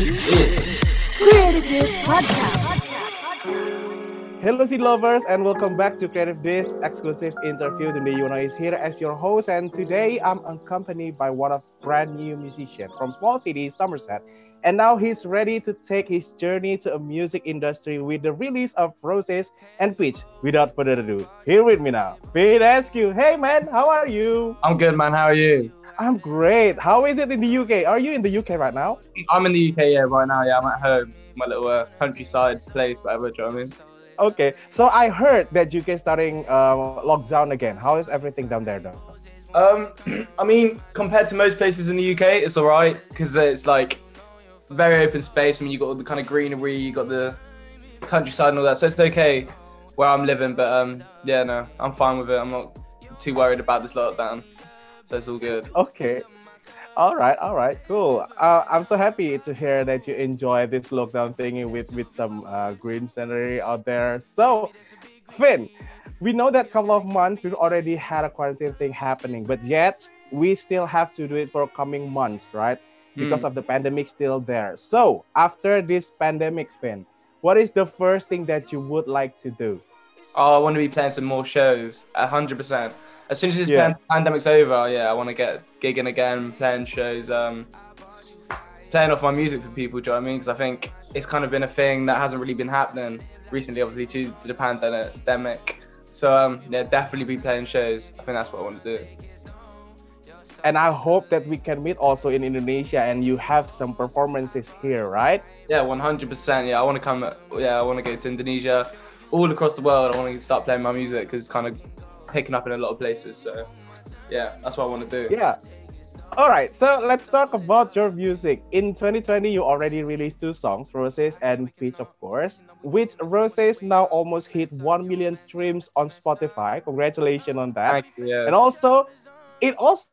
This is Creative Disk Podcast. Hello, Seed Lovers, and welcome back to Creative Disk Exclusive Interview. Today, Yuna is here as your host, and today I'm accompanied by one of brand new musicians from small city Somerset. And now he's ready to take his journey to a music industry with the release of Roses and Peach. Without further ado, here with me now, Pete Askew. Hey man, how are you? I'm good man, how are you? I'm great. How is it in the UK? Are you in the UK right now? I'm in the UK, yeah, right now. Yeah, I'm at home, my little countryside place, whatever, do you know what I mean? Okay, so I heard that UK starting lockdown again. How is everything down there though? I mean, compared to most places in the UK, it's all right, because it's like, very open space. I mean, you got all the kind of greenery, you got the countryside and all that, so it's okay where I'm living, but yeah, no, I'm fine with it. I'm not too worried about this lockdown, so it's all good. Okay, all right, cool. I'm so happy to hear that you enjoy this lockdown thingy with some green scenery out there. So Finn, we know that a couple of months we've already had a quarantine thing happening, but yet we still have to do it for coming months, right? Because of the pandemic still there. So after this pandemic, Finn, what is the first thing that you would like to do? Oh, I want to be playing some more shows, 100%. As soon as this pandemic's over, yeah, I want to get gigging again, playing shows, playing off my music for people, do you know what I mean? Because I think it's kind of been a thing that hasn't really been happening recently, obviously, due to the pandemic. So yeah, definitely be playing shows. I think that's what I want to do. And I hope that we can meet also in Indonesia and you have some performances here, right? Yeah, 100%. Yeah, I want to come. Yeah, I want to go to Indonesia, all across the world. I want to start playing my music because it's kind of picking up in a lot of places. So yeah, that's what I want to do. Yeah. All right. So let's talk about your music. In 2020, you already released two songs, Roses and Peach, of course, which Roses now almost hit 1 million streams on Spotify. Congratulations on that. Thank you, yeah. And also, it also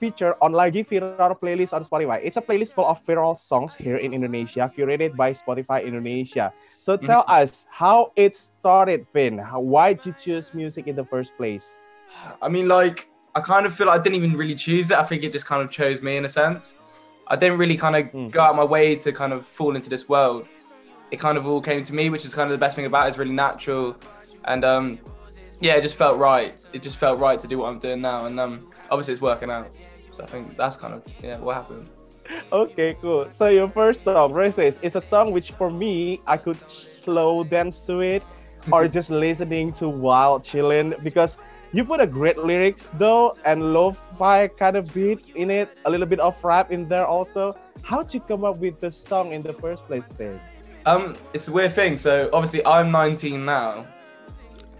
feature on Lagi Viral playlist on Spotify. It's a playlist full of viral songs here in Indonesia, curated by Spotify Indonesia. So tell us how it started, Finn. Why did you choose music in the first place? I mean, like, I kind of feel like I didn't even really choose it. I think it just kind of chose me in a sense. I didn't really kind of go out of my way to kind of fall into this world. It kind of all came to me, which is kind of the best thing about it. It's really natural. And yeah, it just felt right. It just felt right to do what I'm doing now. And obviously it's working out. So I think that's kind of, yeah, what happened. Okay, cool. So your first song, Roses, is a song which for me, I could slow dance to it or just listening to while chilling, because you put a great lyrics though and lo-fi kind of beat in it, a little bit of rap in there also. How'd you come up with the song in the first place then? It's a weird thing. So obviously I'm 19 now,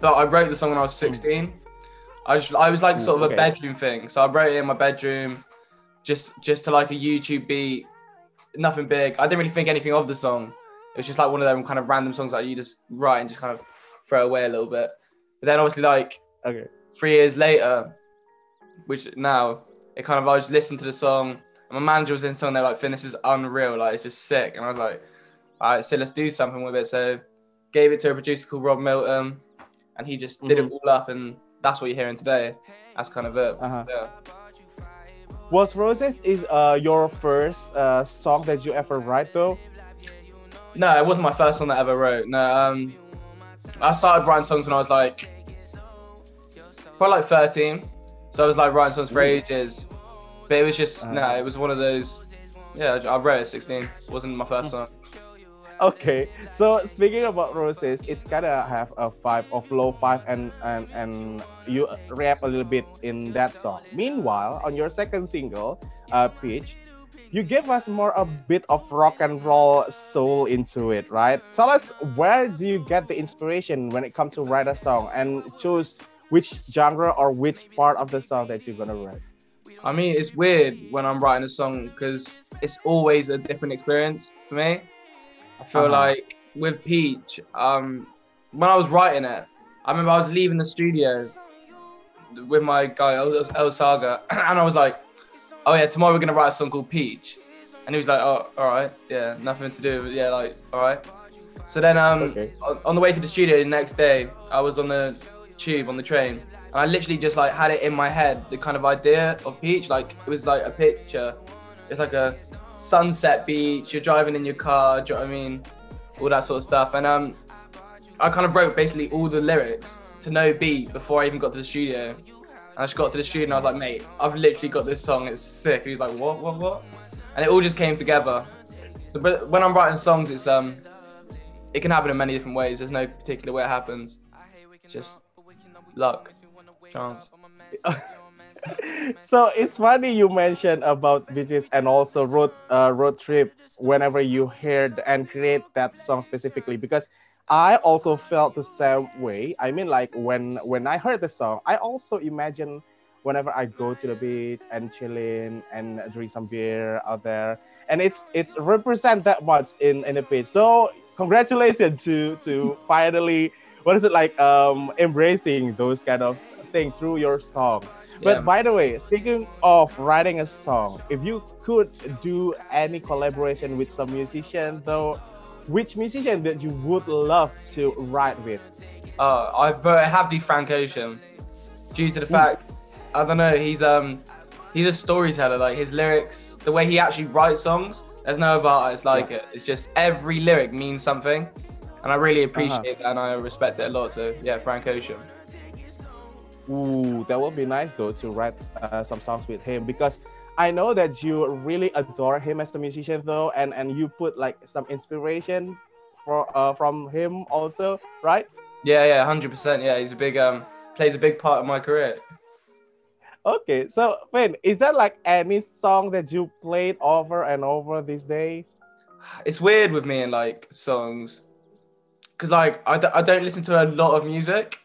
but I wrote the song when I was 16. I was like sort of a bedroom thing. So I wrote it in my bedroom, just to like a YouTube beat, nothing big. I didn't really think anything of the song. It was just like one of them kind of random songs that you just write and just kind of throw away a little bit. But then obviously like 3 years later, which now it kind of, I just listened to the song and my manager was in the song. They're like, Finn, this is unreal. Like, it's just sick. And I was like, all right, so let's do something with it. So gave it to a producer called Rob Milton and he just did it all up, and that's what you're hearing today. That's kind of it. Yeah. Was Roses is your first song that you ever write though? No, it wasn't my first song that I ever wrote. No, I started writing songs when I was like, probably like 13. So I was like writing songs for ages. But it was just, no, it was one of those, yeah, I wrote it at 16. It wasn't my first song. Okay, so speaking about Roses, it's kind of have a vibe of lo-fi and you rap a little bit in that song. Meanwhile, on your second single, Peach, you give us more a bit of rock and roll soul into it, right? Tell us, where do you get the inspiration when it comes to write a song and choose which genre or which part of the song that you're going to write? I mean, it's weird when I'm writing a song because it's always a different experience for me. I feel like with Peach, when I was writing it, I remember I was leaving the studio with my guy, El Saga, and I was like, oh yeah, tomorrow we're going to write a song called Peach. And he was like, oh, all right, yeah, nothing to do with it, yeah, like, all right. So then on the way to the studio the next day, I was on the tube, on the train, and I literally just like had it in my head, the kind of idea of Peach, like it was like a picture It's like a sunset beach, you're driving in your car, do you know what I mean? All that sort of stuff. And I kind of wrote basically all the lyrics to no beat before I even got to the studio. And I just got to the studio and I was like, mate, I've literally got this song, it's sick. And he's like, what? And it all just came together. So, but when I'm writing songs, it's it can happen in many different ways. There's no particular way it happens. It's just luck, chance. So it's funny you mentioned about beaches and also road trip whenever you heard and create that song specifically, because I also felt the same way. I mean, like when I heard the song, I also imagine whenever I go to the beach and chilling and drink some beer out there, and it's represent that much in the beach. So congratulations to finally, what is it like, embracing those kind of things through your song. But yeah. By the way, speaking of writing a song, if you could do any collaboration with some musician, though, which musician that you would love to write with? But it have to be Frank Ocean, due to the fact, I don't know, he's a storyteller. Like his lyrics, the way he actually writes songs, there's no other artist like it. It's just every lyric means something, and I really appreciate that, and I respect it a lot. So yeah, Frank Ocean. Ooh, that would be nice though to write some songs with him, because I know that you really adore him as a musician though, and you put like some inspiration from him also, right? Yeah, 100%. Yeah, he's a big plays a big part of my career. Okay, so Finn, is there like any song that you played over and over these days? It's weird with me and like songs, because like I don't listen to a lot of music.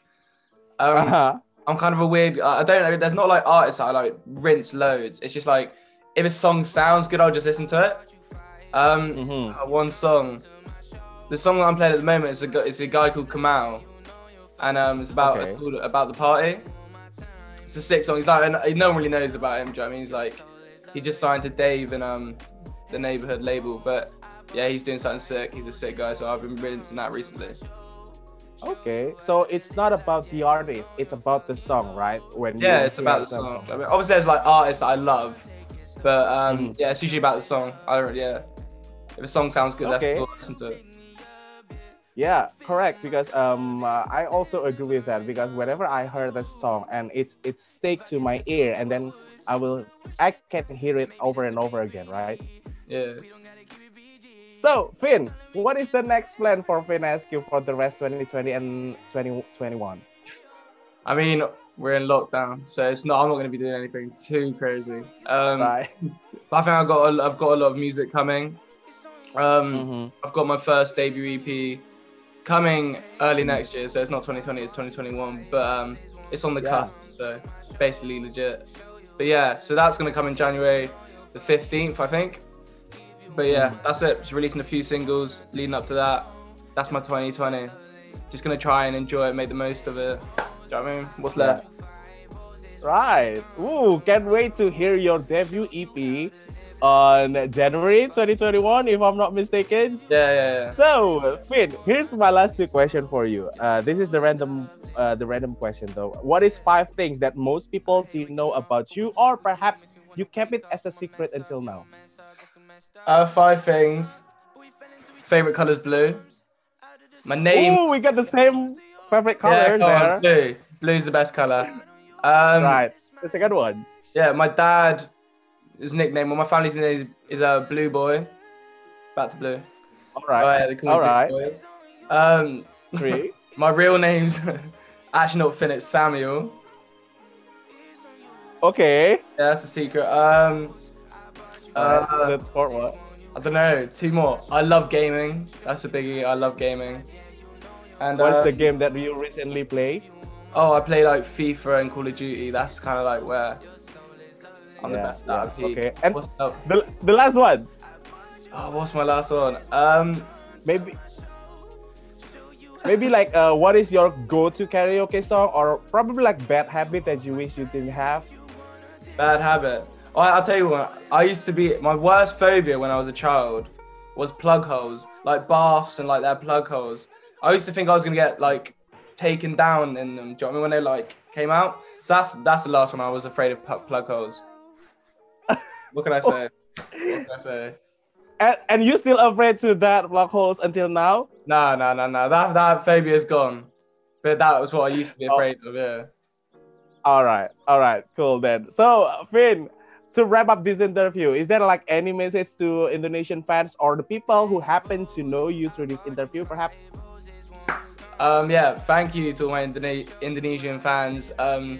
I'm kind of a weird, I don't know, there's not like artists that I like rinse loads. It's just like, if a song sounds good, I'll just listen to it. One song, the song that I'm playing at the moment is a guy called Kamau. And it's about it's called About the Party. It's a sick song. He's like, no one really knows about him, do you know what I mean? He's like, he just signed to Dave and the Neighborhood label. But yeah, he's doing something sick. He's a sick guy, so I've been really into that recently. Okay, so it's not about the artist, it's about the song, right? It's about the song. I mean, obviously there's like artists that I love, but yeah, it's usually about the song. If a song sounds good, that's cool, listen to it. Yeah, correct, because I also agree with that, because whenever I hear the song and it sticks to my ear, and then I can hear it over and over again, right? Yeah. So, Finn, what is the next plan for Finn Askew for the rest 2020 and 2021? I mean, we're in lockdown, so I'm not going to be doing anything too crazy. Right. But I think I've got a lot of music coming. I've got my first debut EP coming early next year, so it's not 2020, it's 2021. But it's on the cusp, so basically legit. But yeah, so that's going to come in January the 15th, I think. But yeah, that's it. Just releasing a few singles leading up to that. That's my 2020. Just going to try and enjoy it, make the most of it. Do you know what I mean? What's left? Right. Ooh, can't wait to hear your debut EP on January 2021, if I'm not mistaken. Yeah. So, Finn, here's my last two question for you. This is the random question, though. What is 5 things that most people didn't know about you, or perhaps you kept it as a secret until now? 5 things. Favorite color is blue. My name. Ooh, we got the same favorite color there. Blue. Blue's the best color. Right. That's a good one. Yeah, my dad, his nickname, well, my family's name is Blue Boy. Back to blue. All right. So, yeah, all right. Blue Boy. 3. My real name's actually not Finn, it's Samuel. Okay. Yeah, that's a secret. I don't know, 2 more. I love gaming. That's a biggie. I love gaming. And what's the game that you recently played? Oh, I play like FIFA and Call of Duty. That's kind of like where I'm the best at. Okay. And the last one. Oh, what's my last one? Maybe like what is your go-to karaoke song, or probably like bad habit that you wish you didn't have? Bad habit. I'll tell you what, my worst phobia when I was a child was plug holes, like baths and like their plug holes. I used to think I was going to get like taken down in them, do you know what I mean, when they like came out. So that's the last one, I was afraid of plug holes. What can I say? What can I say? And you still afraid to that black holes until now? No. That phobia's gone. But that was what I used to be afraid of, yeah. All right, cool then. So, Finn, to wrap up this interview, is there like any message to Indonesian fans or the people who happen to know you through this interview, perhaps? Yeah, thank you to all my Indonesian fans. I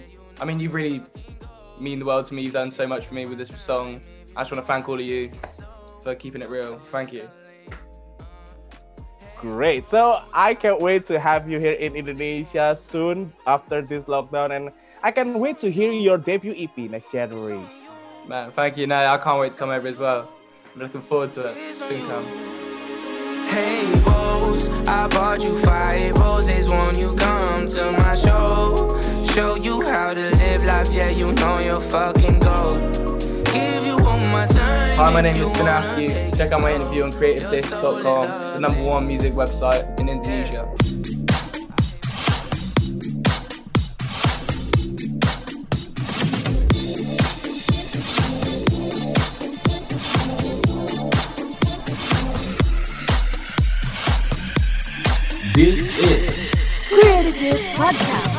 mean, you really mean the world to me. You've done so much for me with this song. I just want to thank all of you for keeping it real. Thank you. Great. So I can't wait to have you here in Indonesia soon after this lockdown, and I can't wait to hear your debut EP next January. Man, thank you. No, I can't wait to come over as well. I'm looking forward to it. Soon come. Hey Rose, I bought you 5 roses, won't you come to my show? Show you how to live life, yeah, you know you're fucking gold. Give you all my time. Hi, my name is Finn Askew. Check out my interview on creativedisc.com, the #1 music website in Indonesia. This is Creative Disc Podcast.